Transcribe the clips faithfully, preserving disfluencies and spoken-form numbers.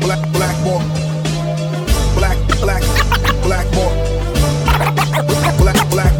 black, blackballed. Black, black, blackballed. Black, blackballed.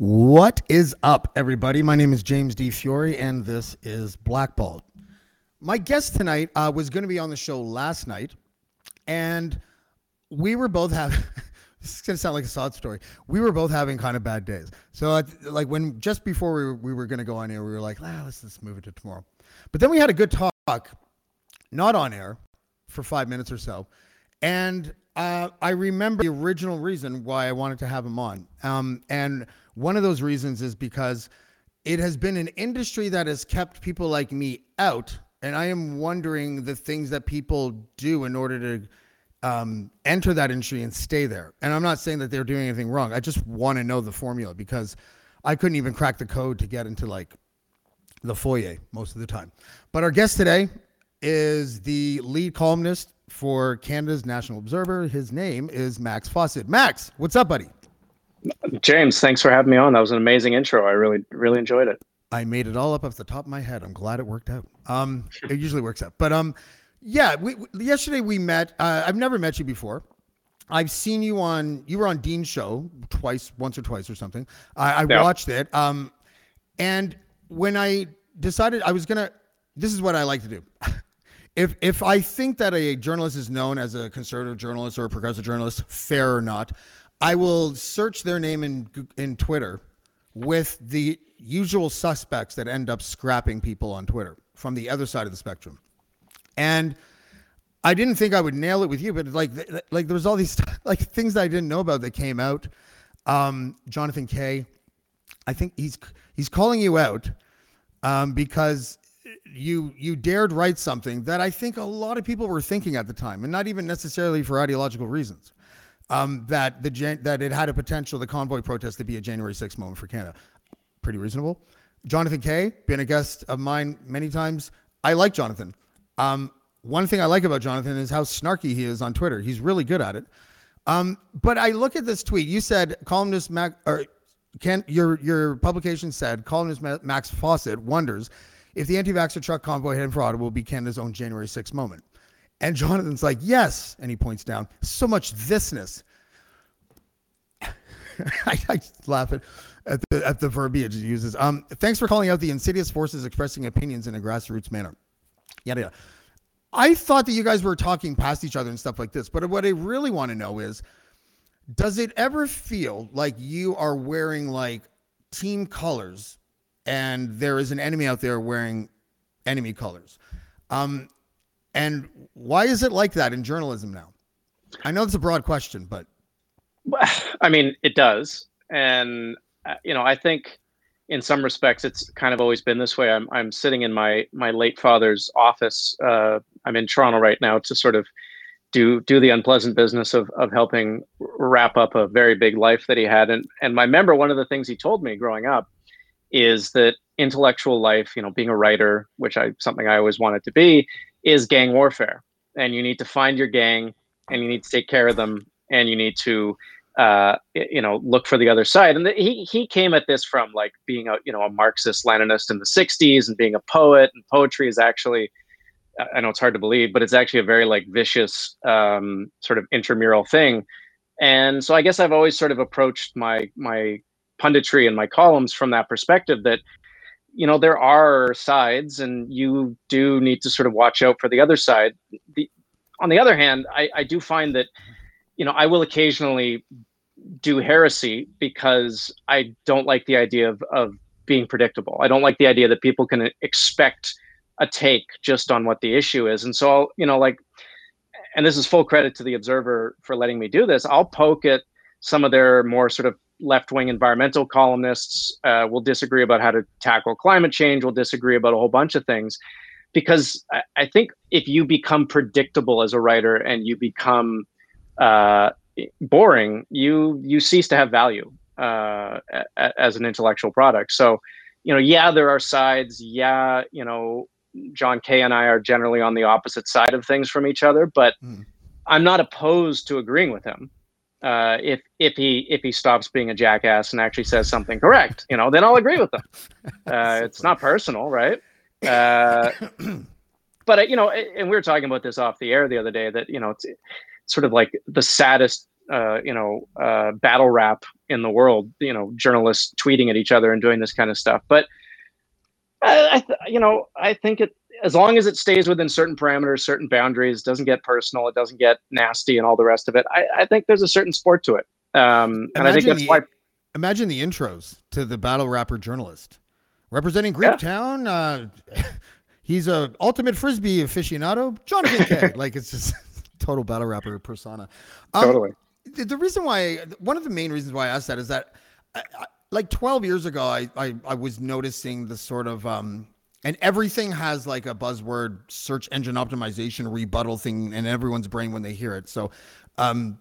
What is up, everybody? My name is James D. Fiori, and this is Blackballed. My guest tonight uh, was going to be on the show last night, and we were both having, this is going to sound like a sob story, we were both having kind of bad days. So uh, like when, just before we were, we were going to go on air, we were like, ah, let's just move it to tomorrow. But then we had a good talk, not on air, for five minutes or so. And uh, I remember the original reason why I wanted to have him on. Um, and one of those reasons is because it has been an industry that has kept people like me out, and I am wondering the things that people do in order to um, enter that industry and stay there. And I'm not saying that they're doing anything wrong. I just want to know the formula, because I couldn't even crack the code to get into like the foyer most of the time. But our guest today is the lead columnist for Canada's National Observer. His name is Max Fawcett. Max, what's up, buddy? James, thanks for having me on. That was an amazing intro. I really, really enjoyed it. I made it all up off the top of my head. I'm glad it worked out. Um, it usually works out. But um, yeah, we, yesterday we met. Uh, I've never met you before. I've seen you on, you were on Dean's show twice, once or twice or something. I, I yeah. watched it. Um, and when I decided I was going to, this is what I like to do. If if I think that a journalist is known as a conservative journalist or a progressive journalist, fair or not, I will search their name in in Twitter with the usual suspects that end up scrapping people on Twitter from the other side of the spectrum. And I didn't think I would nail it with you, but like like there was all these like things that I didn't know about that came out. Um, Jonathan Kay, I think he's he's calling you out um, because you you dared write something that I think a lot of people were thinking at the time, and not even necessarily for ideological reasons. Um, that the that it had a potential, the convoy protest, to be a January sixth moment for Canada. Pretty reasonable. Jonathan Kay, been a guest of mine many times. I like Jonathan. Um, one thing I like about Jonathan is how snarky he is on Twitter. He's really good at it. Um, but I look at this tweet. You said columnist Max, or can your your publication said columnist Max Fawcett wonders if the anti-vaxxer truck convoy heading for Ottawa will be Canada's own January sixth moment. And Jonathan's like, yes. And he points down, so much thisness. I, I laugh at, at, the, at the verbiage he uses. Um, thanks for calling out the insidious forces expressing opinions in a grassroots manner. Yada, yada. I thought that you guys were talking past each other and stuff like this. But what I really want to know is, does it ever feel like you are wearing like team colors and there is an enemy out there wearing enemy colors? Um, And why is it like that in journalism now? I know it's a broad question, but. I mean, it does. And, you know, I think in some respects, it's kind of always been this way. I'm I'm sitting in my my late father's office. Uh, I'm in Toronto right now to sort of do do the unpleasant business of of helping wrap up a very big life that he had. And, and I remember one of the things he told me growing up is that intellectual life, you know, being a writer, which I something I always wanted to be, is gang warfare, and you need to find your gang, and you need to take care of them, and you need to, uh, you know, look for the other side. And the, he he came at this from like being a you know a Marxist Leninist in the sixties, and being a poet. And poetry is actually, I know it's hard to believe, but it's actually a very like vicious um, sort of intramural thing. And so I guess I've always sort of approached my my punditry and my columns from that perspective, that, you know, there are sides, and you do need to sort of watch out for the other side. The, on the other hand, I, I do find that, you know, I will occasionally do heresy because I don't like the idea of, of being predictable. I don't like the idea that people can expect a take just on what the issue is. And so, I'll, you know, like, and this is full credit to the Observer for letting me do this. I'll poke at some of their more sort of left-wing environmental columnists. Uh, will disagree about how to tackle climate change. Will disagree about a whole bunch of things, because I, I think if you become predictable as a writer and you become uh, boring, you you cease to have value uh, a, as an intellectual product. So, you know, yeah, there are sides. Yeah, you know, John Kay and I are generally on the opposite side of things from each other, but mm. I'm not opposed to agreeing with him. Uh, if if he if he stops being a jackass and actually says something correct, you know, then I'll agree with him. Uh, it's not personal, right? Uh, but you know, and we were talking about this off the air the other day. That you know, it's, it's sort of like the saddest, uh, you know, uh, battle rap in the world. You know, journalists tweeting at each other and doing this kind of stuff. But I, I th- you know, I think it, as long as it stays within certain parameters, certain boundaries, doesn't get personal, it doesn't get nasty and all the rest of it, I, I think there's a certain sport to it. Um, and I think that's the, why... Imagine the intros to the battle rapper journalist. Representing Greektown, yeah. uh, he's a ultimate Frisbee aficionado, Jonathan Kay. Like, it's just total battle rapper persona. Um, totally. The, the reason why, one of the main reasons why I asked that is that, I, I, like twelve years ago, I, I, I was noticing the sort of... Um, And everything has like a buzzword search engine optimization rebuttal thing in everyone's brain when they hear it. So um,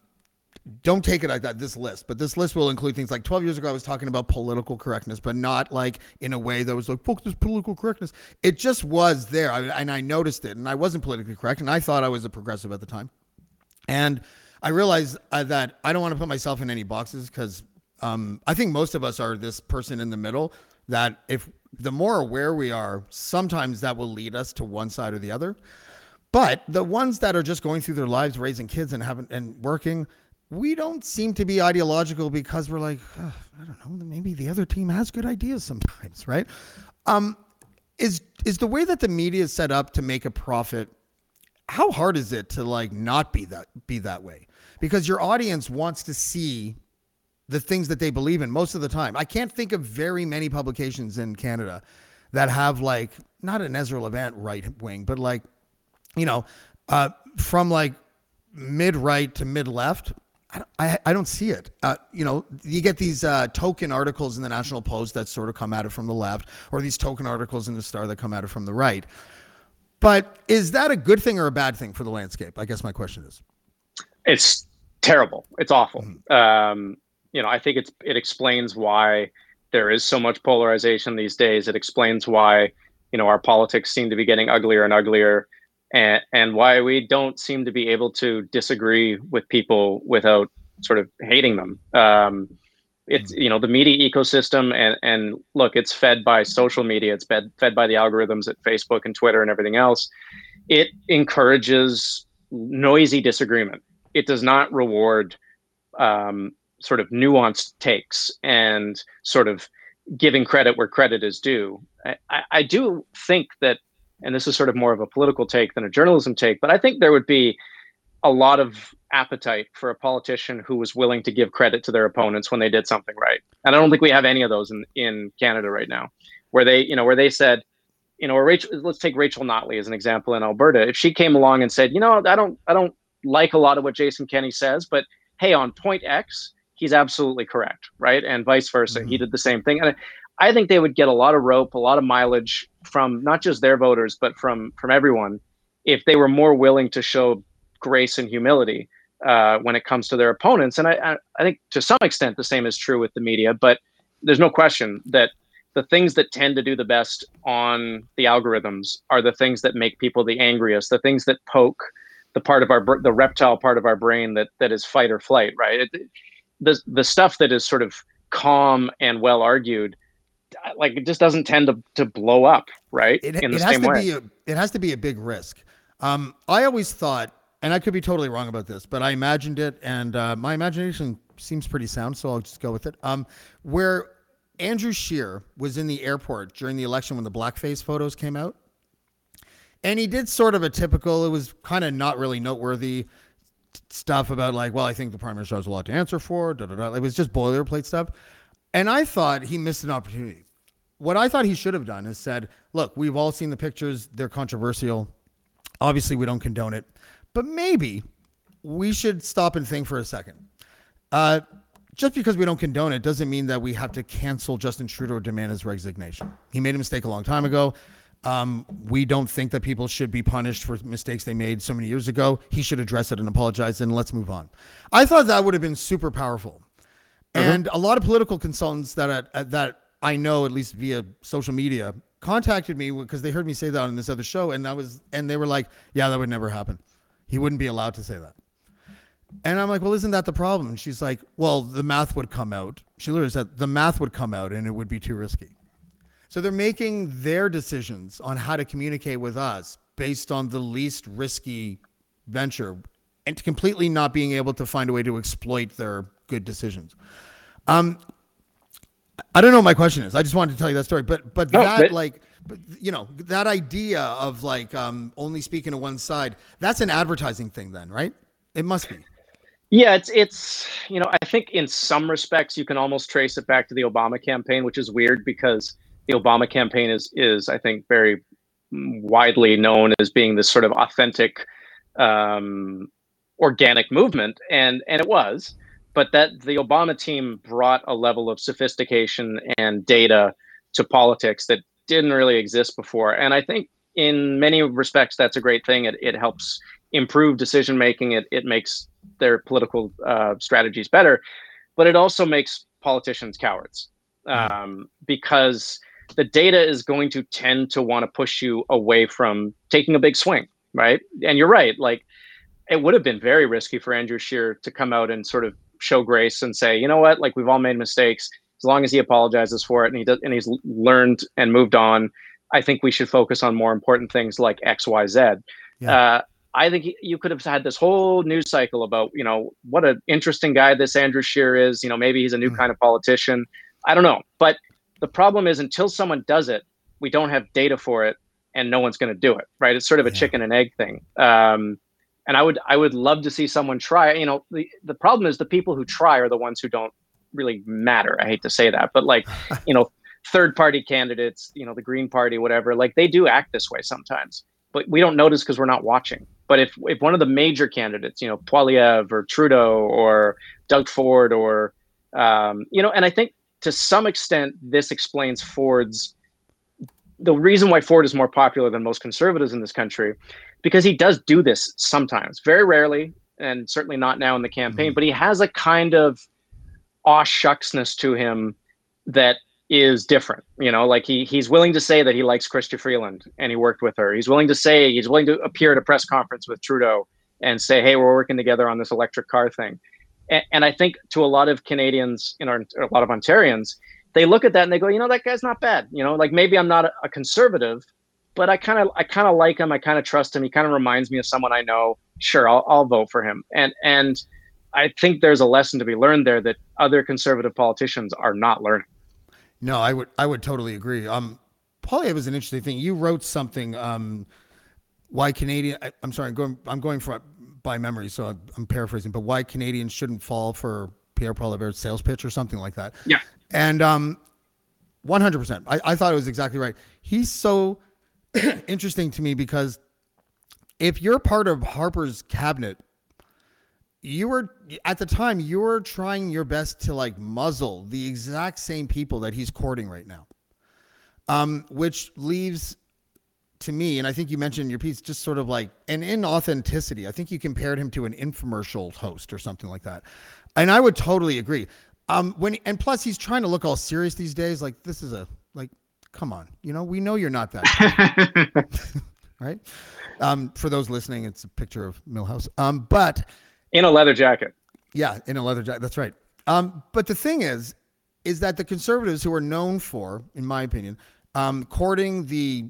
don't take it like that, this list. But this list will include things like twelve years ago, I was talking about political correctness, but not like in a way that was like, fuck this political correctness. It just was there. I, and I noticed it. And I wasn't politically correct. And I thought I was a progressive at the time. And I realized uh, that I don't want to put myself in any boxes because um, I think most of us are this person in the middle that if... the more aware we are, sometimes that will lead us to one side or the other. But the ones that are just going through their lives, raising kids and haven't and working, we don't seem to be ideological because we're like, oh, I don't know, maybe the other team has good ideas sometimes, right? Um, is is the way that the media is set up to make a profit? How hard is it to like not be that be that way? Because your audience wants to see the things that they believe in most of the time. I can't think of very many publications in Canada that have like, not an Ezra Levant right wing, but like, you know, uh, from like mid-right to mid-left, I, I, I don't see it. Uh, you know, you get these uh, token articles in the National Post that sort of come at it from the left, or these token articles in the Star that come at it from the right. But is that a good thing or a bad thing for the landscape? I guess my question is. It's terrible. It's awful. Mm-hmm. Um, You know, I think it's it explains why there is so much polarization these days. It explains why, you know, our politics seem to be getting uglier and uglier, and and why we don't seem to be able to disagree with people without sort of hating them. Um, it's, you know, the media ecosystem, and and look, it's fed by social media. It's fed fed by the algorithms at Facebook and Twitter and everything else. It encourages noisy disagreement. It does not reward Um, sort of nuanced takes and sort of giving credit where credit is due. I, I do think that, and this is sort of more of a political take than a journalism take, but I think there would be a lot of appetite for a politician who was willing to give credit to their opponents when they did something right. And I don't think we have any of those in, in Canada right now, where they, you know, where they said, you know, or Rachel, let's take Rachel Notley as an example in Alberta. If she came along and said, you know, I don't, I don't like a lot of what Jason Kenney says, but hey, on point X, he's absolutely correct, right? And vice versa. Mm-hmm. He did the same thing. And I think they would get a lot of rope, a lot of mileage from not just their voters, but from from everyone, if they were more willing to show grace and humility uh, when it comes to their opponents. And I, I think to some extent the same is true with the media, but there's no question that the things that tend to do the best on the algorithms are the things that make people the angriest, the things that poke the part of our, the reptile part of our brain that that is fight or flight, right? It, The the stuff that is sort of calm and well argued, like it just doesn't tend to, to blow up, right? It, In the it has same to way. be a, it has to be a big risk. Um, I always thought, and I could be totally wrong about this, but I imagined it, and uh, my imagination seems pretty sound, so I'll just go with it. Um, where Andrew Scheer was in the airport during the election when the blackface photos came out, and he did sort of a typical. It was kind of not really noteworthy stuff about like, well, I think the prime minister has a lot to answer for. Da, da, da. It was just boilerplate stuff. And I thought he missed an opportunity. what I thought he should have done is said, look, we've all seen the pictures. They're controversial. Obviously, we don't condone it, but maybe we should stop and think for a second. Uh, just because we don't condone it doesn't mean that we have to cancel Justin Trudeau or demand his resignation. He made a mistake a long time ago. Um, we don't think that people should be punished for mistakes they made so many years ago. He should address it and apologize, and let's move on. I thought that would have been super powerful. Mm-hmm. And a lot of political consultants that I, that I know, at least via social media, contacted me because they heard me say that on this other show, and that was, and they were like, yeah, that would never happen. He wouldn't be allowed to say that. And I'm like, well, isn't that the problem? And she's like, well, the math would come out. She literally said the math would come out and it would be too risky. So they're making their decisions on how to communicate with us based on the least risky venture and completely not being able to find a way to exploit their good decisions. Um, I don't know what my question is. I just wanted to tell you that story, but, but no, that but- like, But, you know, that idea of like um, only speaking to one side, that's an advertising thing then, right? It must be. Yeah, it's, it's, you know, I think in some respects you can almost trace it back to the Obama campaign, which is weird because the Obama campaign is, is I think, very widely known as being this sort of authentic, um, organic movement. And, and it was, but that the Obama team brought a level of sophistication and data to politics that didn't really exist before. And I think in many respects, that's a great thing. It it helps improve decision-making. It it makes their political uh, strategies better, but it also makes politicians cowards um, because the data is going to tend to want to push you away from taking a big swing, right? And you're right. Like it would have been very risky for Andrew Scheer to come out and sort of show grace and say, you know what, like we've all made mistakes. As long as he apologizes for it and he does, and he's learned and moved on, I think we should focus on more important things like X, Y, Z. Yeah. Uh, I think he, you could have had this whole news cycle about, you know, what an interesting guy this Andrew Scheer is. You know, maybe he's a new mm-hmm. kind of politician. I don't know. But the problem is until someone does it, we don't have data for it and no one's going to do it, right? It's sort of a yeah. chicken and egg thing. Um, and I would I would love to see someone try. You know, the, the problem is the people who try are the ones who don't really matter. I hate to say that, but like, you know, third party candidates, you know, the Green Party, whatever, like they do act this way sometimes, but we don't notice because we're not watching. But if if one of the major candidates, you know, Poilievre or Trudeau or Doug Ford or, um, you know, and I think to some extent, this explains Ford's, the reason why Ford is more popular than most conservatives in this country, because he does do this sometimes, very rarely, and certainly not now in the campaign, mm-hmm. but he has a kind of aw shucksness to him that is different. You know, like he he's willing to say that he likes Christia Freeland and he worked with her. He's willing to say, he's willing to appear at a press conference with Trudeau and say, hey, we're working together on this electric car thing. And, and I think to a lot of Canadians, you know, a lot of Ontarians, they look at that and they go, you know, that guy's not bad. You know, like maybe I'm not a, a conservative, but I kind of I kind of like him. I kind of trust him. He kind of reminds me of someone I know. Sure, I'll, I'll vote for him. And and I think there's a lesson to be learned there that other conservative politicians are not learning. No, I would, I would totally agree. Um, Poilievre was an interesting thing. You wrote something, um, why Canadian, I, I'm sorry, I'm going, I'm going for, by memory. So I'm, I'm paraphrasing, but why Canadians shouldn't fall for Pierre Poilievre's sales pitch or something like that. Yeah. And, um, one hundred percent. I, I thought it was exactly right. He's so interesting to me because if you're part of Harper's cabinet, you were at the time you were trying your best to like muzzle the exact same people that he's courting right now, um, which leaves to me, and I think you mentioned in your piece, just sort of like an inauthenticity. I think you compared him to an infomercial host or something like that. And I would totally agree. Um, when, and plus he's trying to look all serious these days. Like this is a, like, come on, you know, we know you're not that, right? Um, for those listening, it's a picture of Milhouse. Um, but in a leather jacket. Yeah, in a leather jacket. That's right. Um, but the thing is, is that the conservatives who are known for, in my opinion, um, courting the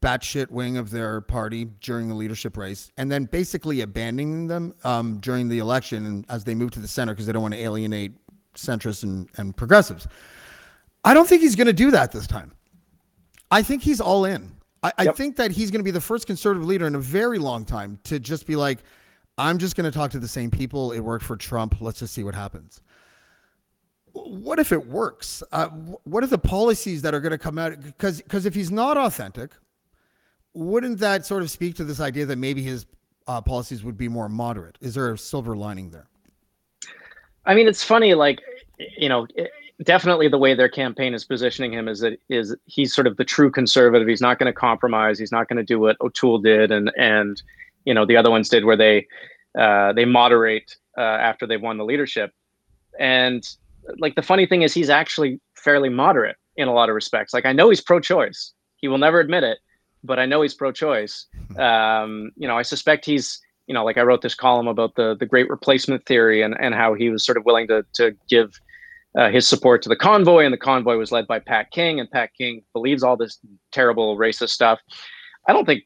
batshit wing of their party during the leadership race and then basically abandoning them um, during the election and as they move to the center because they don't want to alienate centrists and, and progressives. I don't think he's going to do that this time. I think he's all in. I, yep. I think that he's going to be the first conservative leader in a very long time to just be like, I'm just going to talk to the same people. It worked for Trump. Let's just see what happens. what if it works? Uh, what are the policies that are going to come out? Because because if he's not authentic, wouldn't that sort of speak to this idea that maybe his uh, policies would be more moderate? Is there a silver lining there? I mean, it's funny, like, you know, it, definitely the way their campaign is positioning him is that is he's sort of the true conservative. He's not going to compromise. He's not going to do what O'Toole did. And, and, you know, the other ones did, where they uh, they moderate uh, after they've won the leadership. And like, the funny thing is, he's actually fairly moderate in a lot of respects. Like, I know he's pro-choice. He will never admit it, but I know he's pro-choice. Um, you know, I suspect he's, you know, like, I wrote this column about the the great replacement theory and, and how he was sort of willing to to give uh, his support to the convoy, and the convoy was led by Pat King, and Pat King believes all this terrible racist stuff. I don't think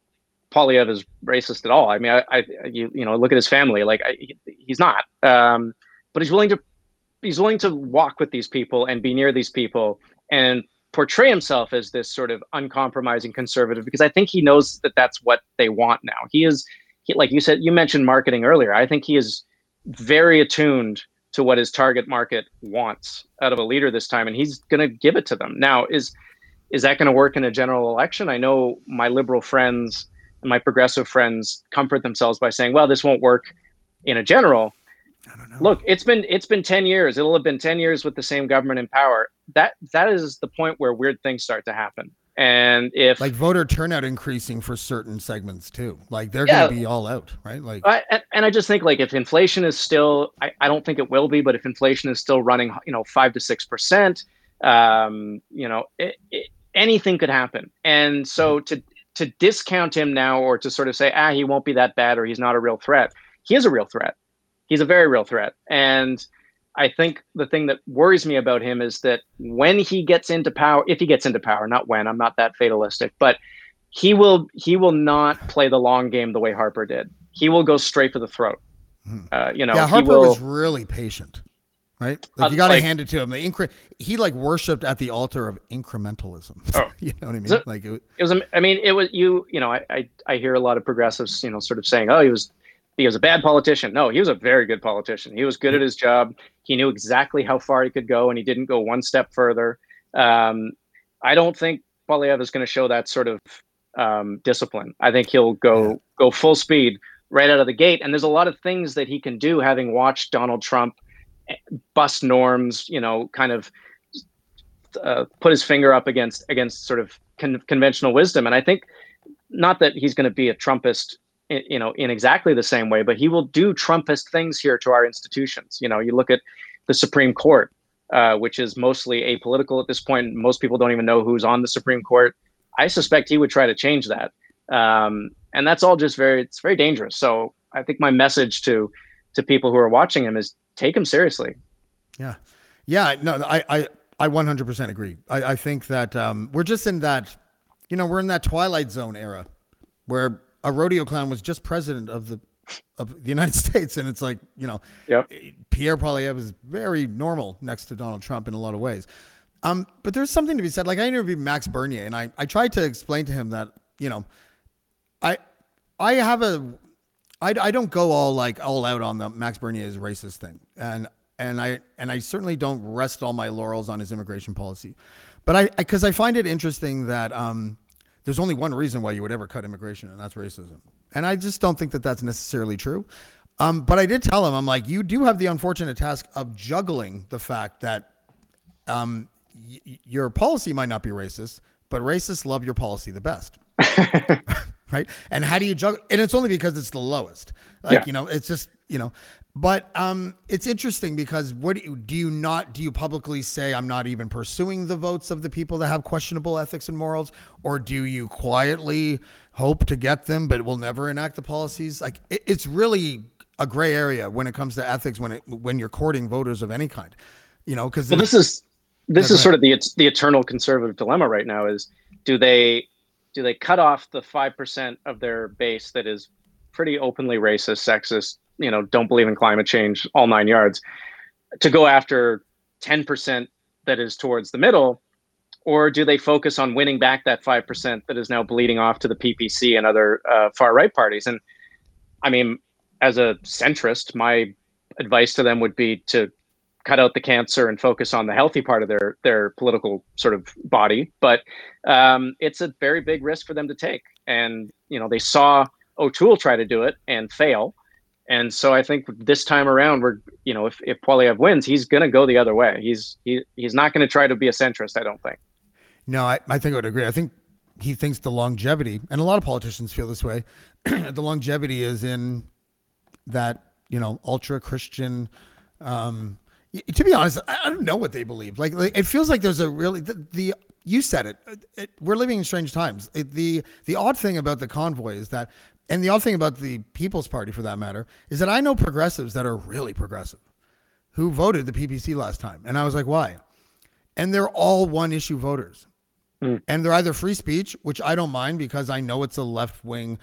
Poilievre is racist at all. I mean, I, I you, you know, look at his family. Like, I, he, he's not, um, but he's willing to he's willing to walk with these people and be near these people and portray himself as this sort of uncompromising conservative, because I think he knows that that's what they want now. He is, he, like you said, you mentioned marketing earlier. I think he is very attuned to what his target market wants out of a leader this time, and he's going to give it to them. Now, is is that going to work in a general election? I know my liberal friends and my progressive friends comfort themselves by saying, well, this won't work in a general. I don't know. Look, it's been it's been ten years. It'll have been ten years with the same government in power. That that is the point where weird things start to happen. And if like voter turnout increasing for certain segments too, like they're yeah, going to be all out, right? Like, I, and I just think, like, if inflation is still, I, I don't think it will be, but if inflation is still running, you know, five to six percent, um, you know, it, it, anything could happen. And so to to discount him now, or to sort of say, ah, he won't be that bad, or he's not a real threat. He is a real threat. He's a very real threat. And I think the thing that worries me about him is that when he gets into power, if he gets into power, not when, I'm not that fatalistic, but he will he will not play the long game the way Harper did. He will go straight for the throat. Uh, you know, yeah, Harper he will, was really patient, right? Like, you got to like, hand it to him. The incre- he like worshipped at the altar of incrementalism. Oh, you know what I mean? So, like it, it was. I mean, it was you. You know, I, I I hear a lot of progressives, you know, sort of saying, oh, he was. He was a bad politician. No, he was a very good politician. He was good at his job. He knew exactly how far he could go, and he didn't go one step further. Um, I don't think Poilievre is going to show that sort of um, discipline. I think he'll go yeah. go full speed right out of the gate. And there's a lot of things that he can do, having watched Donald Trump bust norms, you know, kind of uh, put his finger up against against sort of con- conventional wisdom. And I think, not that he's going to be a Trumpist, you know, in exactly the same way, but he will do Trumpist things here to our institutions. You know, you look at the Supreme Court, uh, which is mostly apolitical at this point. Most people don't even know who's on the Supreme Court. I suspect he would try to change that. Um, and that's all just very, it's very dangerous. So I think my message to, to people who are watching him is take him seriously. Yeah. Yeah. No, I, I, I one hundred percent agree. I, I think that um, we're just in that, you know, we're in that Twilight Zone era where a rodeo clown was just president of the of the United States. And it's like, you know, yep. Pierre Poilievre was very normal next to Donald Trump in a lot of ways. Um, but there's something to be said. Like, I interviewed Max Bernier, and I, I tried to explain to him that, you know, I I have a, I, I don't go all like all out on the Max Bernier's racist thing. And and I and I certainly don't rest all my laurels on his immigration policy. But I, because I, I find it interesting that, um, there's only one reason why you would ever cut immigration, and that's racism. And I just don't think that that's necessarily true. Um, but I did tell him, I'm like, you do have the unfortunate task of juggling the fact that um, y- your policy might not be racist, but racists love your policy the best. Right? And how do you juggle? And it's only because it's the lowest. Like, yeah. you know, it's just, you know, but um, it's interesting because what do you, do you not, do you publicly say, I'm not even pursuing the votes of the people that have questionable ethics and morals, or do you quietly hope to get them, but will never enact the policies? Like, it, it's really a gray area when it comes to ethics, when it, when you're courting voters of any kind, you know, cause well, this is, this is sort of the, the eternal conservative dilemma right now is, do they, do they cut off the five percent of their base that is pretty openly racist, sexist, you know, don't believe in climate change, all nine yards, to go after ten percent that is towards the middle? Or do they focus on winning back that five percent that is now bleeding off to the P P C and other uh, far right parties? And I mean, as a centrist, my advice to them would be to cut out the cancer and focus on the healthy part of their their political sort of body. But um, it's a very big risk for them to take. And, you know, they saw O'Toole try to do it and fail. And so I think this time around, we're, you know, if, if Poilievre wins, he's going to go the other way. He's he he's not going to try to be a centrist, I don't think. No, I, I think I would agree. I think he thinks the longevity, and a lot of politicians feel this way, the longevity is in that, you know, ultra-Christian, um, to be honest, I don't know what they believe. Like, like it feels like there's a really, the, the you said it, it, we're living in strange times. It, the the odd thing about the convoy is that, and the odd thing about the People's Party, for that matter, is that I know progressives that are really progressive who voted the P P C last time. And I was like, why? And they're all one-issue voters. Mm. And they're either free speech, which I don't mind because I know it's a left-wing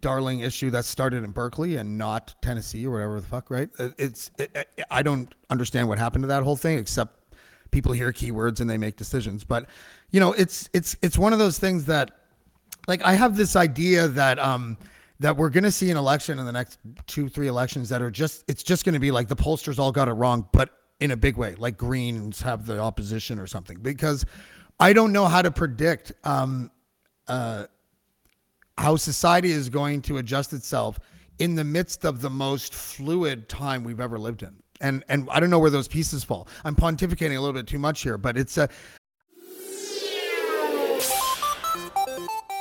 darling issue that started in Berkeley and not Tennessee or whatever the fuck, right? It's it, I don't understand what happened to that whole thing, except people hear keywords and they make decisions. But, you know, it's it's it's one of those things that, like, I have this idea that um, that we're going to see an election in the next two, three elections that are just, it's just going to be like the pollsters all got it wrong, but in a big way, like Greens have the opposition or something, because I don't know how to predict um, uh, how society is going to adjust itself in the midst of the most fluid time we've ever lived in. And and I don't know where those pieces fall. I'm pontificating a little bit too much here, but it's a...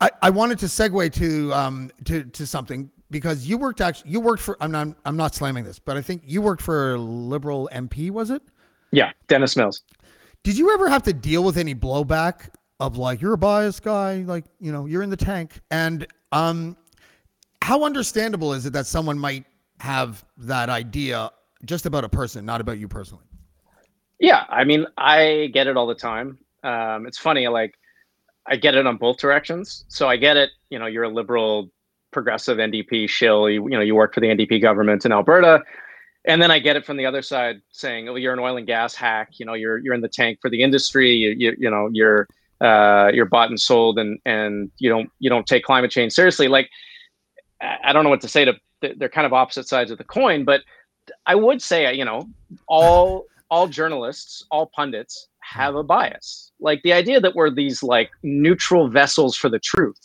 I, I wanted to segue to um to, to something because you worked actually you worked for I'm not I'm not slamming this, but I think you worked for a Liberal M P, was it? Yeah, Dennis Mills. Did you ever have to deal with any blowback of like, you're a biased guy, like, you know, you're in the tank? And um how understandable is it that someone might have that idea just about a person, not about you personally? Yeah, I mean, I get it all the time. Um it's funny, like I get it on both directions. So I get it, you know, you're a liberal, progressive N D P shill, you, you know, you work for the N D P government in Alberta. And then I get it from the other side saying, oh, you're an oil and gas hack. You know, you're, you're in the tank for the industry. You, you, you know, you're, uh, you're bought and sold and, and you don't, you don't take climate change seriously. Like, I don't know what to say to, they're kind of opposite sides of the coin, but I would say, you know, all, all journalists, all pundits have a bias. Like the idea that we're these like neutral vessels for the truth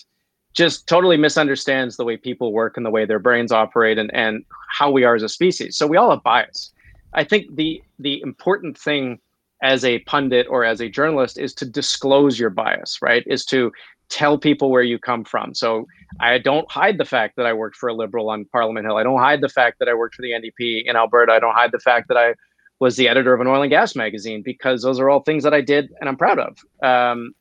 just totally misunderstands the way people work and the way their brains operate and, and how we are as a species. So we all have bias. I think the the important thing as a pundit or as a journalist is to disclose your bias, right? Is to tell people where you come from. So I don't hide the fact that I worked for a Liberal on Parliament Hill. I don't hide the fact that I worked for the N D P in Alberta. I don't hide the fact that I was the editor of an oil and gas magazine, because those are all things that I did and I'm proud of. Um,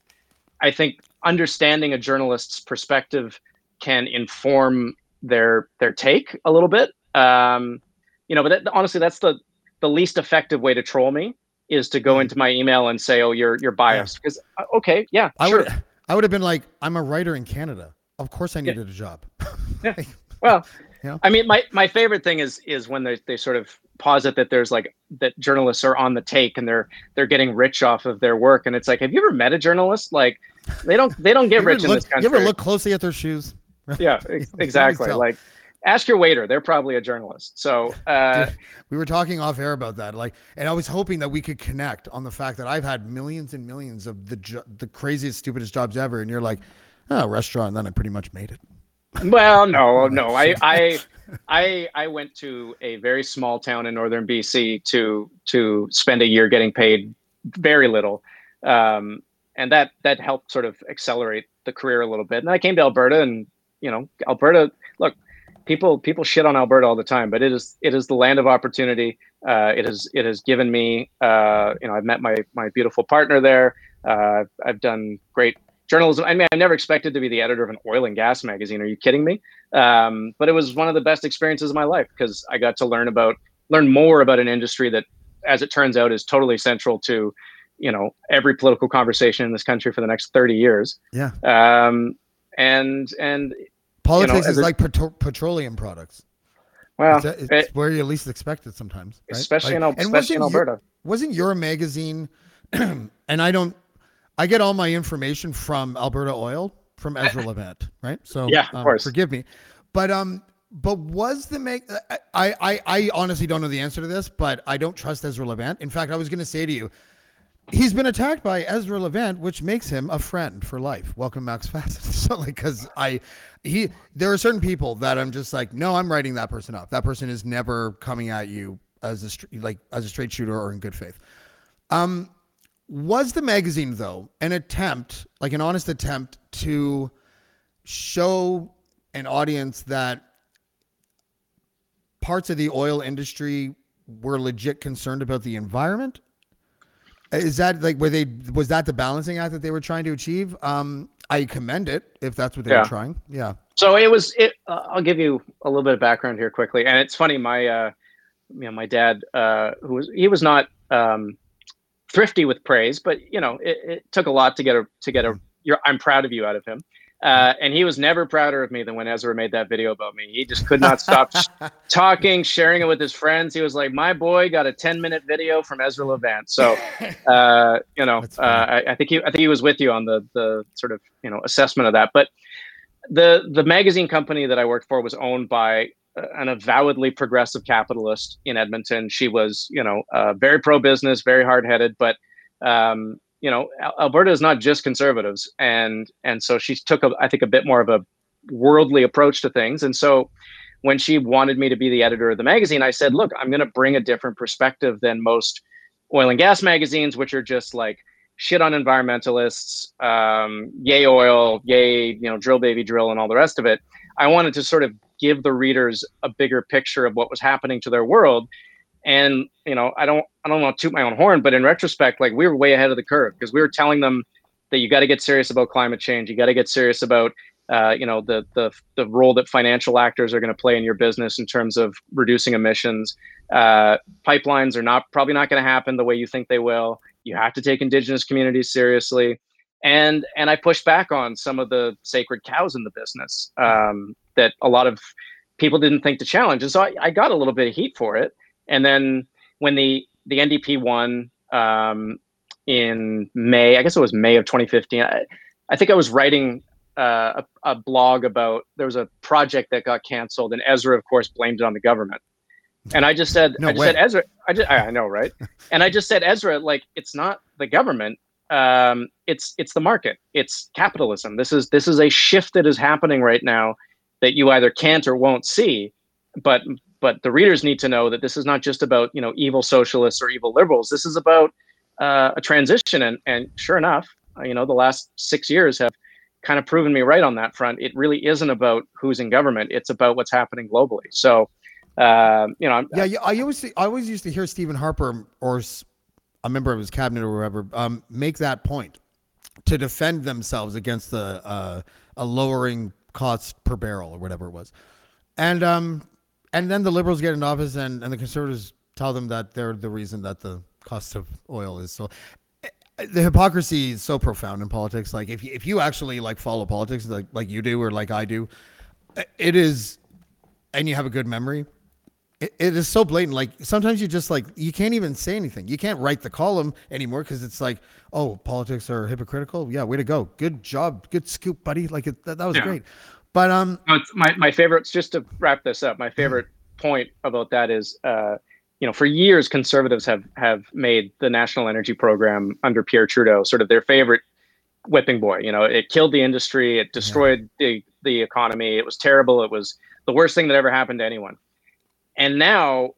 I think understanding a journalist's perspective can inform their their take a little bit. Um, you know, but that, honestly, that's the the least effective way to troll me, is to go into my email and say, "Oh, you're you're biased." Because yeah. okay, yeah, I sure. would I would have been like, "I'm a writer in Canada. Of course, I needed yeah. a job." yeah. Well, Yeah. I mean, my, my favorite thing is is when they, they sort of posit that there's like that journalists are on the take and they're they're getting rich off of their work, and it's like, have you ever met a journalist? Like, they don't they don't get rich look, in this country. You ever look closely at their shoes? Yeah, ex- exactly. Like, ask your waiter; they're probably a journalist. So uh, we were talking off air about that, like, and I was hoping that we could connect on the fact that I've had millions and millions of the jo- the craziest, stupidest jobs ever, and you're like, oh, restaurant, and then I pretty much made it. Well, no, no, I, I, I, I went to a very small town in northern B C to to spend a year getting paid very little, um, and that that helped sort of accelerate the career a little bit. And then I came to Alberta, and you know, Alberta, look. People people shit on Alberta all the time, but it is it is the land of opportunity. Uh, it has it has given me uh, you know I've met my my beautiful partner there. Uh, I've done great journalism. I mean, I never expected to be the editor of an oil and gas magazine. Are you kidding me? Um, but it was one of the best experiences of my life because I got to learn about learn more about an industry that, as it turns out, is totally central to you know every political conversation in this country for the next thirty years. Yeah. Um, and and. Politics you know, is like petro- petroleum products. Well, it's, it's it, where you least expect it sometimes, right? Especially, like, in, especially in Alberta. Your, wasn't your magazine? And I don't. I get all my information from Alberta Oil from Ezra Levant, right? So yeah, of um, course. Forgive me, but um, but was the mag? I, I I honestly don't know the answer to this, but I don't trust Ezra Levant. In fact, I was going to say to you, he's been attacked by Ezra Levant, which makes him a friend for life. Welcome, Max Fawcett. So, like, because I, he, there are certain people that I'm just like, no, I'm writing that person up. That person is never coming at you as a like as a straight shooter or in good faith. Um, was the magazine though an attempt, like an honest attempt, to show an audience that parts of the oil industry were legit concerned about the environment? Is that like were they was that the balancing act that they were trying to achieve? Um, I commend it if that's what they yeah. were trying. Yeah. So it was. It, uh, I'll give you a little bit of background here quickly, and it's funny. My, uh, you know, my dad, uh, who was he was not um, thrifty with praise, but you know, it, it took a lot to get a to get a. You're, I'm proud of you out of him, uh, and he was never prouder of me than when Ezra made that video about me. He just could not stop talking, sharing it with his friends. He was like, my boy got a ten minute video from Ezra Levant. So, uh, you know, uh, I, I think he, I think he was with you on the, the sort of, you know, assessment of that. But the, the magazine company that I worked for was owned by an avowedly progressive capitalist in Edmonton. She was, you know, uh, very pro-business, very hard-headed, but, um, you know, Alberta is not just conservatives. And, and so she took, a, I think, a bit more of a worldly approach to things. And so, when she wanted me to be the editor of the magazine, I said, look, I'm going to bring a different perspective than most oil and gas magazines, which are just like shit on environmentalists, um, yay oil, yay, you know, drill baby drill and all the rest of it. I wanted to sort of give the readers a bigger picture of what was happening to their world. And, you know, I don't, I don't want to toot my own horn, but in retrospect, like, we were way ahead of the curve because we were telling them that you got to get serious about climate change. You got to get serious about Uh, you know, the the the role that financial actors are going to play in your business in terms of reducing emissions. Uh, pipelines are not probably not going to happen the way you think they will. You have to take Indigenous communities seriously. And and I push back on some of the sacred cows in the business um, that a lot of people didn't think to challenge. And so I, I got a little bit of heat for it. And then when the, the N D P won um, in May, I guess it was May of twenty fifteen, I, I think I was writing Uh, a, a blog about there was a project that got canceled, and Ezra, of course, blamed it on the government. And I just said, no I just way. said, Ezra, I, just, I know, right? And I just said, Ezra, like, it's not the government, um, it's it's the market, it's capitalism. This is this is a shift that is happening right now that you either can't or won't see. But but the readers need to know that this is not just about you know evil socialists or evil liberals. This is about uh, a transition, and and sure enough, you know, the last six years have kind of proven me right on that front. It really isn't about who's in government. It's about what's happening globally. So, uh, you know. Yeah, yeah. I always, I always used to hear Stephen Harper or a member of his cabinet or whoever um, make that point to defend themselves against the uh, a lowering cost per barrel or whatever it was, and um, and then the Liberals get in office and, and the Conservatives tell them that they're the reason that the cost of oil is so. The hypocrisy is so profound in politics. Like, if you, if you actually like follow politics like like you do or like I do, it is and you have a good memory, it, it is so blatant. Like sometimes you just like, you can't even say anything. You can't write the column anymore because it's like, oh, politics are hypocritical. Yeah, way to go. Good job. Good scoop, buddy. Like it, that, that was yeah. great. But um, no, it's my, my favorite, just to wrap this up, my favorite point about that is, uh, you know, for years, conservatives have have made the National Energy Program under Pierre Trudeau sort of their favorite whipping boy. You know, it killed the industry. It destroyed yeah. the, the economy. It was terrible. It was the worst thing that ever happened to anyone. And now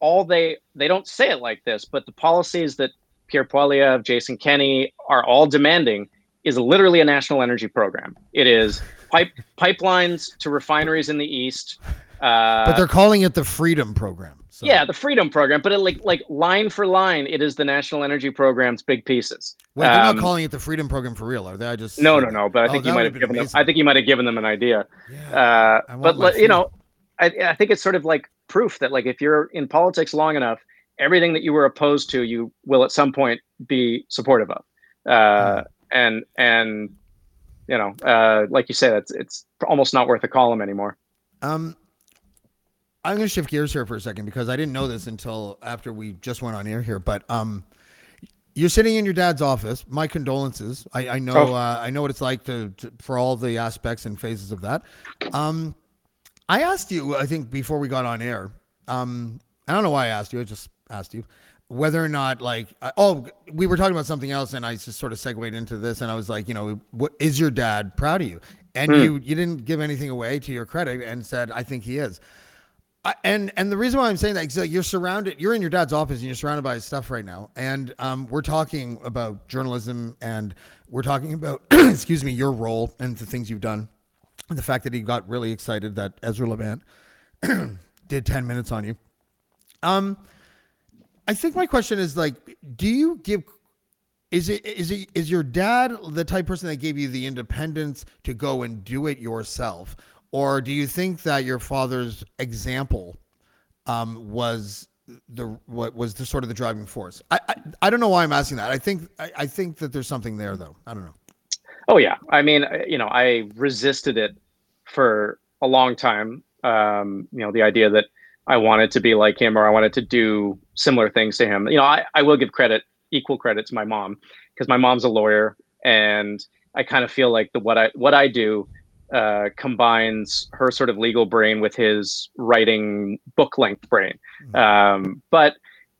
all they they don't say it like this, but the policies that Pierre Poilievre, Jason Kenney are all demanding is literally a National Energy Program. It is pipe pipelines to refineries in the East. Uh, but they're calling it the Freedom Program. So. Yeah, the Freedom Program, but it, like like line for line, it is the National Energy Program's big pieces. Well, they're um, not calling it the Freedom Program for real, are they? I just no, no, no. But I oh, think you might have given amazing. them. I think you might have given them an idea. Yeah, uh, but you freedom. know, I, I think it's sort of like proof that like if you're in politics long enough, everything that you were opposed to, you will at some point be supportive of. Uh, yeah. And and you know, uh, like you said, it's it's almost not worth a column anymore. Um. I'm going to shift gears here for a second because I didn't know this until after we just went on air here, but um, you're sitting in your dad's office. My condolences. I, I know, oh. uh, I know what it's like to, to, for all the aspects and phases of that. Um, I asked you, I think before we got on air, um, I don't know why I asked you. I just asked you whether or not like, I, oh, we were talking about something else and I just sort of segued into this and I was like, you know, what is your dad proud of you? And mm. you, you didn't give anything away to your credit and said, I think he is. I, and and the reason why I'm saying that is that you're surrounded, you're in your dad's office and you're surrounded by his stuff right now. And um, we're talking about journalism and we're talking about, excuse me, your role and the things you've done. And the fact that he got really excited that Ezra Levant did ten minutes on you. Um, I think my question is like, do you give, is it is it is your dad the type of person that gave you the independence to go and do it yourself? Or do you think that your father's example um, was the what was the sort of the driving force? I, I I don't know why I'm asking that. I think I, I think that there's something there though. I don't know. Oh yeah, I mean, you know, I resisted it for a long time. Um, you know, the idea that I wanted to be like him or I wanted to do similar things to him. You know, I, I will give credit, equal credit to my mom because my mom's a lawyer, and I kind of feel like the what I what I do. Uh, combines her sort of legal brain with his writing book length brain. Um, but,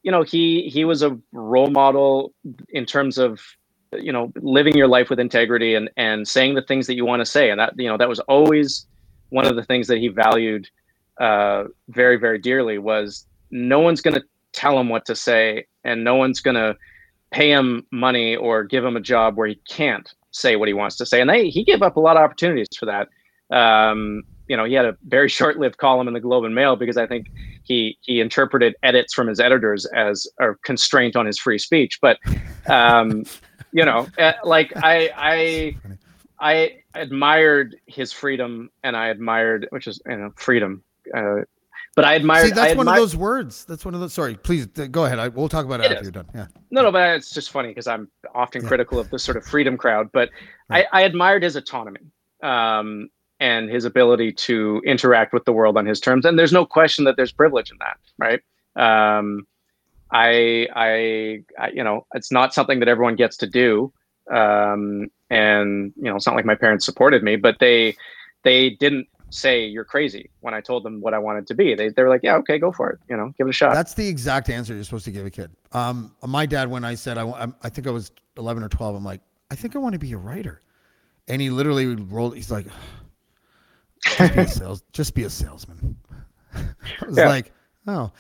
you know, he, he was a role model in terms of, you know, living your life with integrity and, and saying the things that you want to say. And that, you know, that was always one of the things that he valued uh, very, very dearly was no one's going to tell him what to say and no one's going to pay him money or give him a job where he can't say what he wants to say. And they, he gave up a lot of opportunities for that. Um, you know, he had a very short-lived column in the Globe and Mail because I think he he interpreted edits from his editors as a constraint on his free speech. But, um, you know, like I, I, I admired his freedom and I admired, which is, you know, freedom. Uh, but I admired. See, that's I admired, one of those words. That's one of those. Sorry, please go ahead. I, we'll talk about it, it after is. you're done. Yeah. No, no, but it's just funny because I'm often yeah. critical of the sort of freedom crowd, but right. I, I admired his autonomy um, and his ability to interact with the world on his terms. And there's no question that there's privilege in that, right? Um, I, I, I, you know, it's not something that everyone gets to do, um, and you know, it's not like my parents supported me, but they, they didn't say you're crazy when I told them what I wanted to be. They they were like, yeah, okay, go for it. You know, give it a shot. That's the exact answer you're supposed to give a kid. Um, my dad, when I said, I, I think I was eleven or twelve, I'm like, I think I want to be a writer. And he literally rolled, he's like, just be a, sales, just be a salesman. I was yeah. like, oh,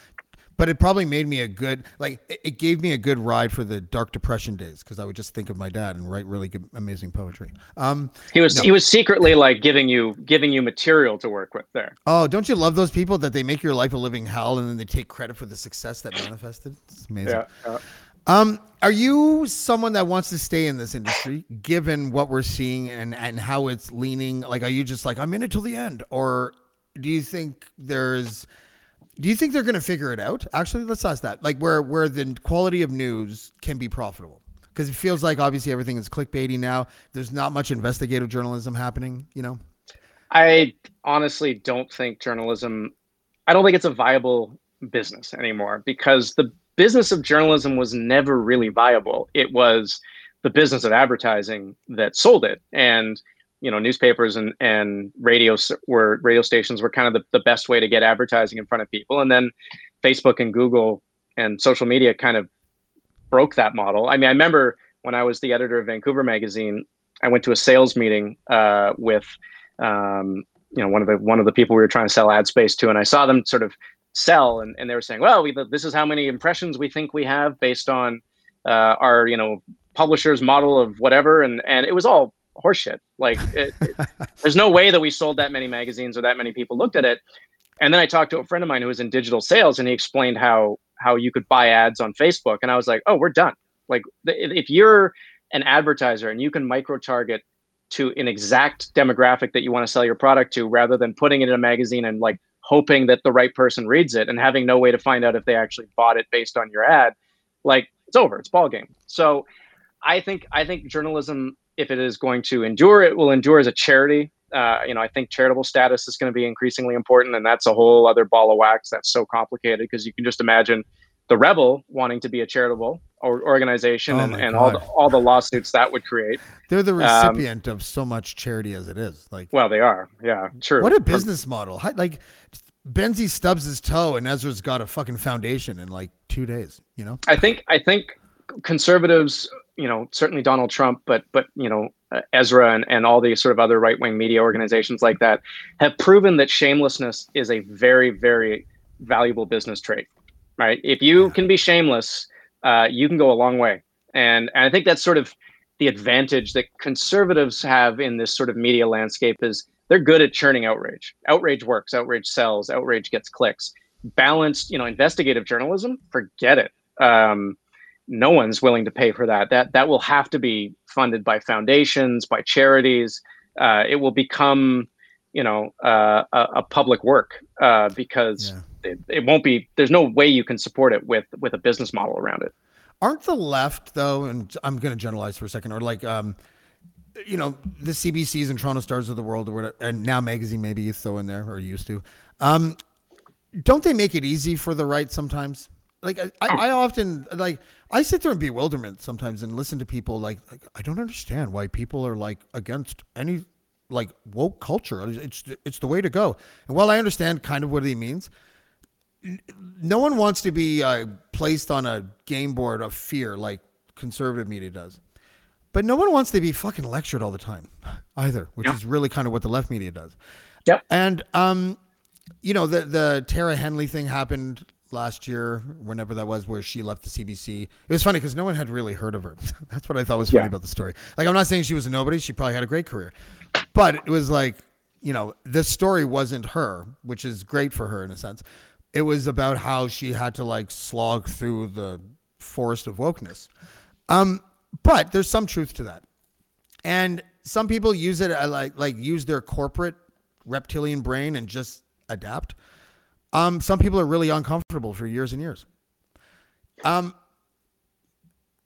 but it probably made me a good, like it, it gave me a good ride for the dark depression days. Cause I would just think of my dad and write really good, amazing poetry. Um, he was, no. he was secretly like giving you, giving you material to work with there. Oh, don't you love those people that they make your life a living hell and then they take credit for the success that manifested? It's amazing. Yeah, yeah. Um, are you someone that wants to stay in this industry given what we're seeing and, and how it's leaning? Like, are you just like, I'm in it till the end? Or do you think there's, Do you think they're going to figure it out? Actually, let's ask that. Like where where the quality of news can be profitable, because it feels like obviously everything is clickbaity now. There's not much investigative journalism happening, you know. I honestly don't think journalism, I don't think it's a viable business anymore, because the business of journalism was never really viable. It was the business of advertising that sold it. And, you know, newspapers and, and radio were radio stations were kind of the, the best way to get advertising in front of people. And then Facebook and Google and social media kind of broke that model. I mean, I remember when I was the editor of Vancouver Magazine, I went to a sales meeting uh, with, um, you know, one of the one of the people we were trying to sell ad space to, and I saw them sort of sell, and, and they were saying, well, we, this is how many impressions we think we have based on uh, our, you know, publisher's model of whatever, and and it was all horseshit. Like, it, it, there's no way that we sold that many magazines or that many people looked at it. And then I talked to a friend of mine who was in digital sales, and he explained how how you could buy ads on Facebook, and I was like, oh, we're done. Like, if you're an advertiser and you can micro target to an exact demographic that you want to sell your product to, rather than putting it in a magazine and like hoping that the right person reads it and having no way to find out if they actually bought it based on your ad, like, it's over, it's ball game. So I think, I think journalism, if it is going to endure, it will endure as a charity. Uh, you know, I think charitable status is going to be increasingly important, and that's a whole other ball of wax. That's so complicated, because you can just imagine the Rebel wanting to be a charitable or organization, oh and, and all the, all the lawsuits that would create. They're the recipient um, of so much charity as it is. Like, well, they are. Yeah, true. What a business model. How, like, Benzie stubs his toe and Ezra's got a fucking foundation in like two days, you know? I think, I think conservatives, you know, certainly Donald Trump, but, but, you know, uh, Ezra and, and all the sort of other right-wing media organizations like that have proven that shamelessness is a very, very valuable business trait. Right. If you yeah. can be shameless, uh, you can go a long way. And, and I think that's sort of the advantage that conservatives have in this sort of media landscape, is they're good at churning outrage. Outrage works. Outrage sells. Outrage gets clicks. Balanced, you know, investigative journalism, forget it. Um, no one's willing to pay for that. That that will have to be funded by foundations, by charities. Uh, it will become, you know, uh, a, a public work uh, because... Yeah. It, it won't be, there's no way you can support it with, with a business model around it. Aren't the left though, and I'm going to generalize for a second, or like, um, you know, the C B Cs and Toronto Stars of the world, or whatever, and Now Magazine, maybe you throw in there, or used to, um, don't they make it easy for the right sometimes? Like I, I, I often like, I sit there in bewilderment sometimes and listen to people like, like, I don't understand why people are like against any like woke culture. It's, it's the way to go. And while I understand kind of what he means, no one wants to be uh, placed on a game board of fear like conservative media does, but no one wants to be fucking lectured all the time either, which yep. is really kind of what the left media does. Yep. And, um, you know, the, the Tara Henley thing happened last year, whenever that was, where she left the C B C. It was funny because no one had really heard of her. That's what I thought was funny yeah. about the story. Like, I'm not saying she was a nobody. She probably had a great career, but it was like, you know, this story wasn't her, which is great for her in a sense. It was about how she had to like slog through the forest of wokeness. Um, but there's some truth to that. And some people use it, like, like use their corporate reptilian brain and just adapt. Um, some people are really uncomfortable for years and years. Um,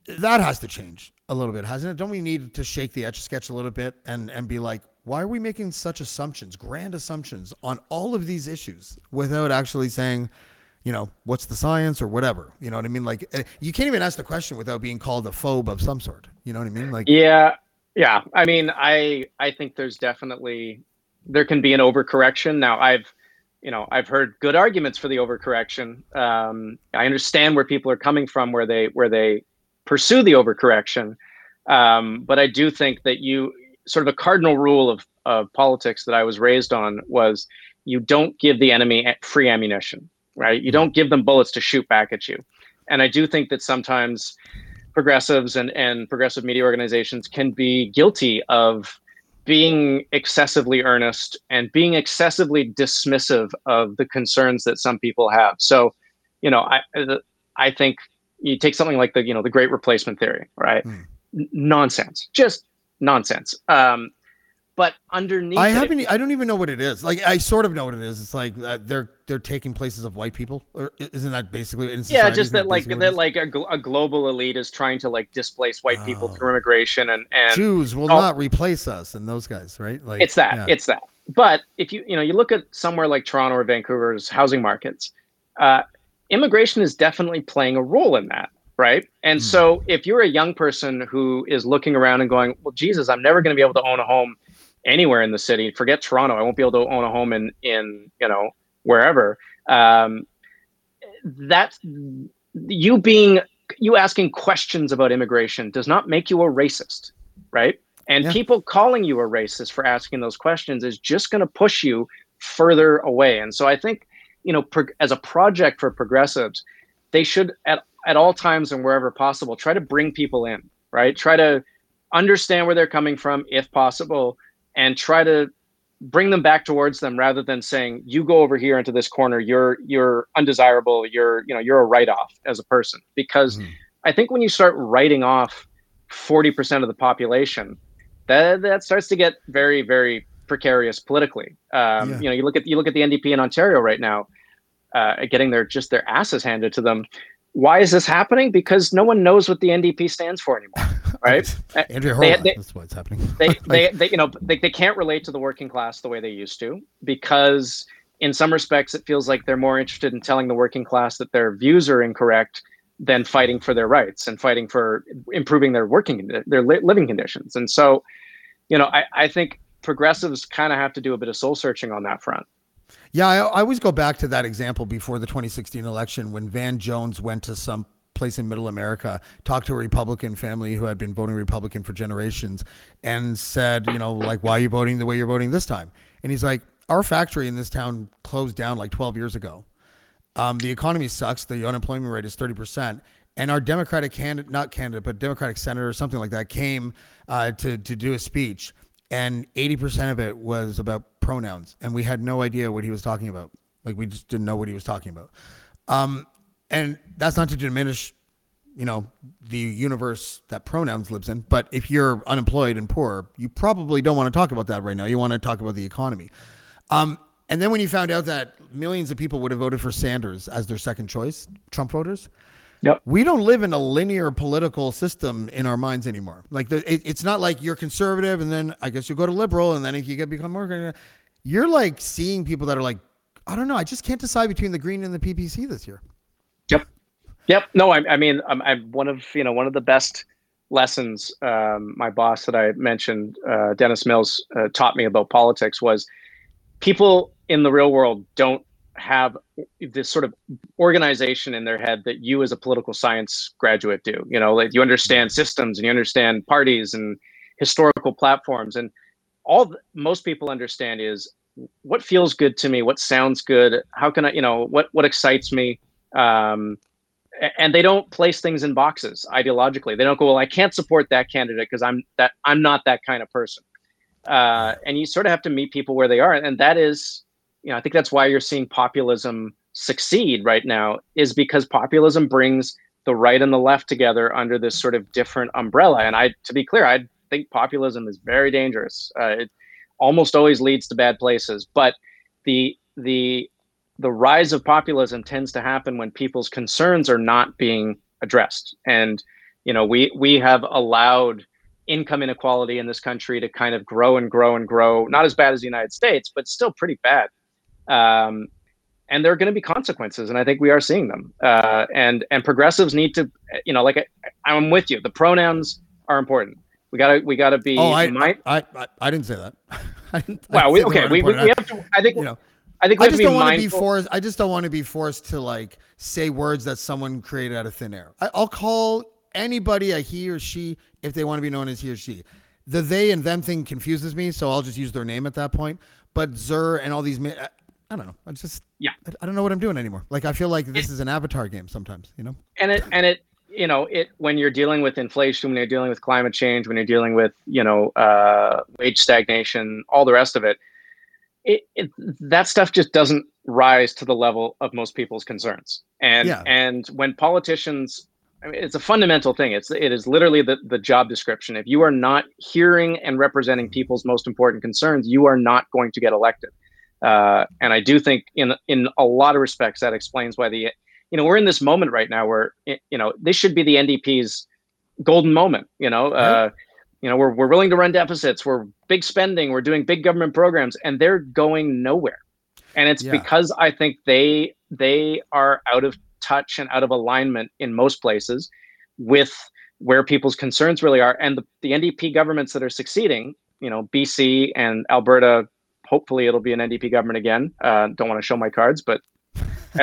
that has to change a little bit, hasn't it? Don't we need to shake the Etch-a-Sketch a little bit and, and be like, why are we making such assumptions, grand assumptions on all of these issues without actually saying, you know, what's the science or whatever? You know what I mean? Like, you can't even ask the question without being called a phobe of some sort. You know what I mean? Like, yeah. Yeah. I mean, I, I think there's definitely, there can be an overcorrection. Now I've, you know, I've heard good arguments for the overcorrection. Um, I understand where people are coming from, where they, where they pursue the overcorrection. Um, but I do think that you, sort of a cardinal rule of, of politics that I was raised on was you don't give the enemy free ammunition, right? You don't give them bullets to shoot back at you. And I do think that sometimes progressives and, and progressive media organizations can be guilty of being excessively earnest and being excessively dismissive of the concerns that some people have. So, you know, I, I think you take something like the, you know, the great replacement theory, right? Mm. N- nonsense, just nonsense. Um, but underneath, I haven't. It, I don't even know what it is. Like, I sort of know what it is. It's like uh, they're they're taking places of white people. Or isn't that basically? In society, yeah, just that, that like that like a, a global elite is trying to like displace white oh. people through immigration, and, and Jews will oh, not replace us and those guys, right? Like, it's that. Yeah. It's that. But if you, you know, you look at somewhere like Toronto or Vancouver's housing markets, uh, immigration is definitely playing a role in that, right? And mm. so if you're a young person who is looking around and going, well, Jesus, I'm never going to be able to own a home anywhere in the city. Forget Toronto. I won't be able to own a home in, in you know, wherever. Um, that's you being, you asking questions about immigration does not make you a racist, right? And yeah. people calling you a racist for asking those questions is just going to push you further away. And so I think, you know, pro- as a project for progressives, they should at, at all times and wherever possible, try to bring people in, right? Try to understand where they're coming from, if possible, and try to bring them back towards them rather than saying, you go over here into this corner, you're you're undesirable, you're, you know, you're a write-off as a person. Because mm. I think when you start writing off forty percent of the population, that that starts to get very, very precarious politically. Um, yeah. You know, you look at you look at the N D P in Ontario right now, uh, getting their just their asses handed to them. Why is this happening? Because no one knows what the N D P stands for anymore, right? Andrea Horwath, they, they, that's what's happening. they, they, they, you know, they, they can't relate to the working class the way they used to, because in some respects it feels like they're more interested in telling the working class that their views are incorrect than fighting for their rights and fighting for improving their working, their living conditions. And so, you know, I, I think progressives kind of have to do a bit of soul searching on that front. Yeah, I, I always go back to that example before the twenty sixteen election when Van Jones went to some place in middle America, talked to a Republican family who had been voting Republican for generations and said, you know, like, why are you voting the way you're voting this time? And he's like, our factory in this town closed down like twelve years ago. Um, the economy sucks. The unemployment rate is thirty percent. And our Democratic candidate, not candidate, but Democratic senator or something like that came uh, to, to do a speech. And eighty percent of it was about pronouns, and we had no idea what he was talking about. Like, we just didn't know what he was talking about. Um, and that's not to diminish, you know, the universe that pronouns lives in. But if you're unemployed and poor, you probably don't want to talk about that right now. You want to talk about the economy. Um, and then when you found out that millions of people would have voted for Sanders as their second choice, Trump voters. Yep. We don't live in a linear political system in our minds anymore. Like, the, it, it's not like you're conservative and then I guess you go to liberal and then if you get become more, you're like seeing people that are like, I don't know, I just can't decide between the Green and the P P C this year. Yep. Yep. No, I, I mean, I'm, I'm one of, you know, one of the best lessons um, my boss that I mentioned, uh, Dennis Mills, uh, taught me about politics was people in the real world don't have this sort of organization in their head that you as a political science graduate do. You know, like, you understand systems and you understand parties and historical platforms, and all the, most people understand is what feels good to me, what sounds good, how can I, you know, what what excites me, um and they don't place things in boxes ideologically. They don't go, well, I can't support that candidate because I'm that I'm not that kind of person. Uh and you sort of have to meet people where they are, and that is, you know, I think that's why you're seeing populism succeed right now, is because populism brings the right and the left together under this sort of different umbrella. And I, to be clear, I think populism is very dangerous. Uh, it almost always leads to bad places. But the the the rise of populism tends to happen when people's concerns are not being addressed. And, you know, we we have allowed income inequality in this country to kind of grow and grow and grow. Not as bad as the United States, but still pretty bad. Um, and there are going to be consequences, and I think we are seeing them. Uh, and and progressives need to, you know, like I, I'm with you. The pronouns are important. We gotta we gotta be. Oh, I my, I, I I didn't say that. I didn't, wow. I we, okay. We, we have to. I think you know. I think we I just have to don't want to be forced. I just don't want to be forced to like say words that someone created out of thin air. I, I'll call anybody a he or she if they want to be known as he or she. The they and them thing confuses me, so I'll just use their name at that point. But Zer and all these. I, I don't know. I just, yeah, I don't know what I'm doing anymore. Like, I feel like this is an avatar game sometimes, you know? And it, and it, you know, it, when you're dealing with inflation, when you're dealing with climate change, when you're dealing with, you know, uh, wage stagnation, all the rest of it, it, it, that stuff just doesn't rise to the level of most people's concerns. And, yeah. and when politicians, I mean, it's a fundamental thing. It's, it is literally the, the job description. If you are not hearing and representing people's most important concerns, you are not going to get elected. Uh, and I do think in in a lot of respects that explains why the, you know, we're in this moment right now where, you know, this should be the N D P's golden moment, you know, uh, You know, we're we're willing to run deficits. We're big spending. We're doing big government programs, and they're going nowhere. And it's yeah. because I think they they are out of touch and out of alignment in most places with where people's concerns really are. And the, the N D P governments that are succeeding, you know, B C and Alberta, hopefully it'll be an N D P government again. Uh, don't want to show my cards, but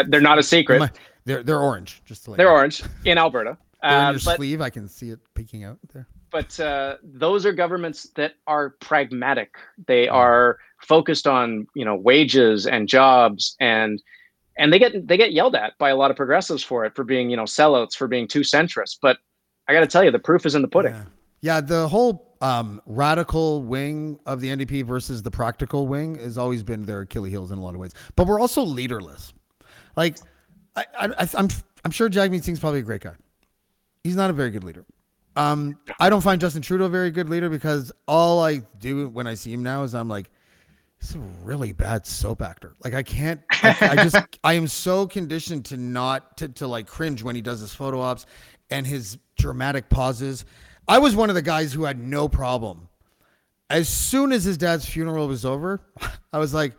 they're not a secret. my, they're they're orange. Just to they're you. Orange in Alberta. Uh, in your but, sleeve, I can see it peeking out there. But uh, those are governments that are pragmatic. They are focused on, you know, wages and jobs, and and they get they get yelled at by a lot of progressives for it, for being, you know, sellouts, for being too centrist. But I got to tell you, the proof is in the pudding. Yeah, yeah the whole um, radical wing of the N D P versus the practical wing has always been their Achilles heels in a lot of ways. But we're also leaderless. Like, I, I, I'm I'm sure Jagmeet Singh's probably a great guy. He's not a very good leader. Um, I don't find Justin Trudeau a very good leader, because all I do when I see him now is I'm like, this is a really bad soap actor. Like, I can't, I, I just, I am so conditioned to not, to, to like cringe when he does his photo ops and his dramatic pauses. I was one of the guys who had no problem. As soon as his dad's funeral was over, I was like,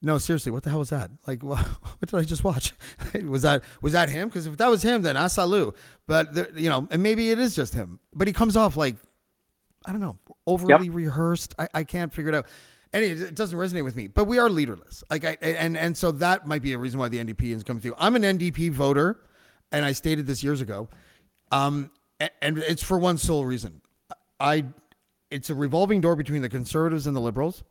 no, seriously, what the hell was that? Like, what did I just watch? was that was that him? Because if that was him, then I salute. But, the, you know, and maybe it is just him. But he comes off like, I don't know, overly yep. rehearsed. I, I can't figure it out. And it, it doesn't resonate with me. But we are leaderless. Like, I, and, and so that might be a reason why the N D P is coming through. I'm an N D P voter, and I stated this years ago. Um, and, and it's for one sole reason. I, It's a revolving door between the Conservatives and the Liberals.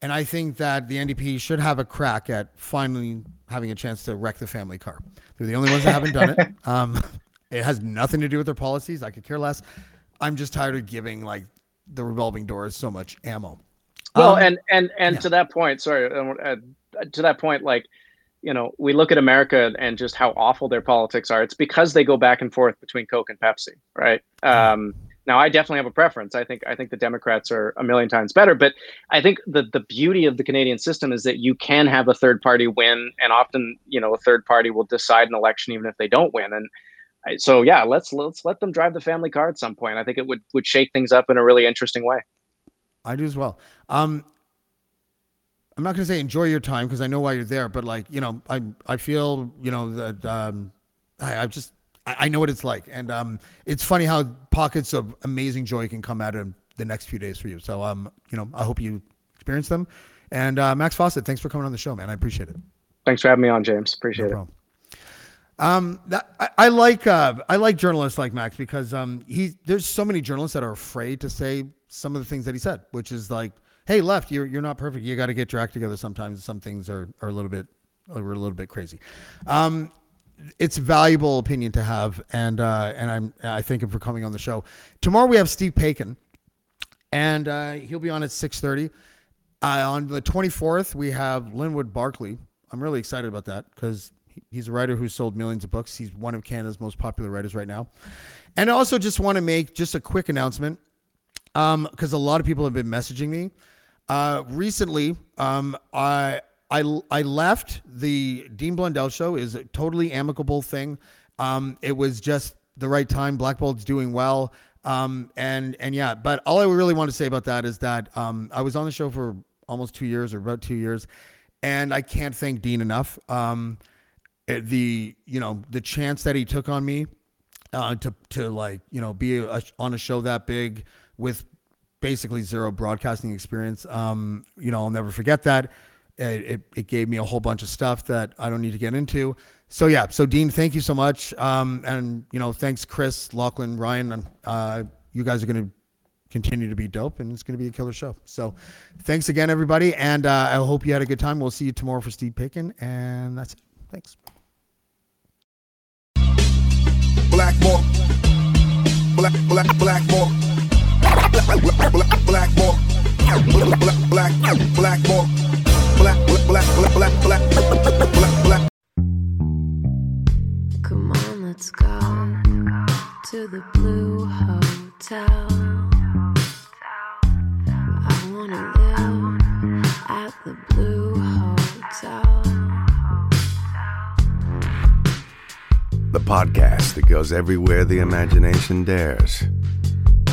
And I think that the N D P should have a crack at finally having a chance to wreck the family car. They're the only ones that haven't done it. Um, it has nothing to do with their policies. I could care less. I'm just tired of giving like the revolving doors so much ammo. Well, um, and and and yeah. to that point, sorry, uh, to that point, like, you know, we look at America and just how awful their politics are. It's because they go back and forth between Coke and Pepsi, right? Um, Now, I definitely have a preference. I think I think the Democrats are a million times better. But I think the, the beauty of the Canadian system is that you can have a third party win. And often, you know, a third party will decide an election even if they don't win. And so, yeah, let's let's let them drive the family car at some point. I think it would, would shake things up in a really interesting way. I do as well. Um, I'm not going to say enjoy your time because I know why you're there. But like, you know, I I feel, you know, that um, I, I've just. I know what it's like. And um, it's funny how pockets of amazing joy can come out in the next few days for you. So, um, you know, I hope you experience them. And uh, Max Fawcett, thanks for coming on the show, man. I appreciate it. Thanks for having me on, James. Appreciate no it. Um, that, I, I like uh, I like journalists like Max because um, he there's so many journalists that are afraid to say some of the things that he said, which is like, hey, left, you're you're not perfect. You got to get your act together sometimes. Some things are, are a little bit we're a little bit crazy. Um, It's a valuable opinion to have, and uh, and I'm I thank him for coming on the show. Tomorrow we have Steve Paikin, and uh, he'll be on at six thirty. Uh, on the twenty-fourth, we have Linwood Barkley. I'm really excited about that because he's a writer who's sold millions of books. He's one of Canada's most popular writers right now. And I also just want to make just a quick announcement um, because a lot of people have been messaging me. Uh, recently, um, I... I, I left the Dean Blundell show. Is a totally amicable thing. Um, it was just the right time. Blackballed's doing well. Um, and, and yeah, but all I really want to say about that is that um, I was on the show for almost two years or about two years. And I can't thank Dean enough. Um, the, you know, the chance that he took on me uh, to, to like, you know, be a, on a show that big with basically zero broadcasting experience. Um, you know, I'll never forget that. It, it gave me a whole bunch of stuff that I don't need to get into. So yeah, so Dean, thank you so much. Um, and you know, thanks Chris, Lachlan, Ryan. Uh, you guys are going to continue to be dope, and it's going to be a killer show. So thanks again, everybody, and uh, I hope you had a good time. We'll see you tomorrow for Steve Paikin, and that's it. Thanks. Blackballed, black black blackballed, black blackballed, black black blackballed. Black, black, black, black, black, black, black. Come on, let's go to the Blue Hotel. I wanna live at the Blue Hotel. The podcast that goes everywhere the imagination dares.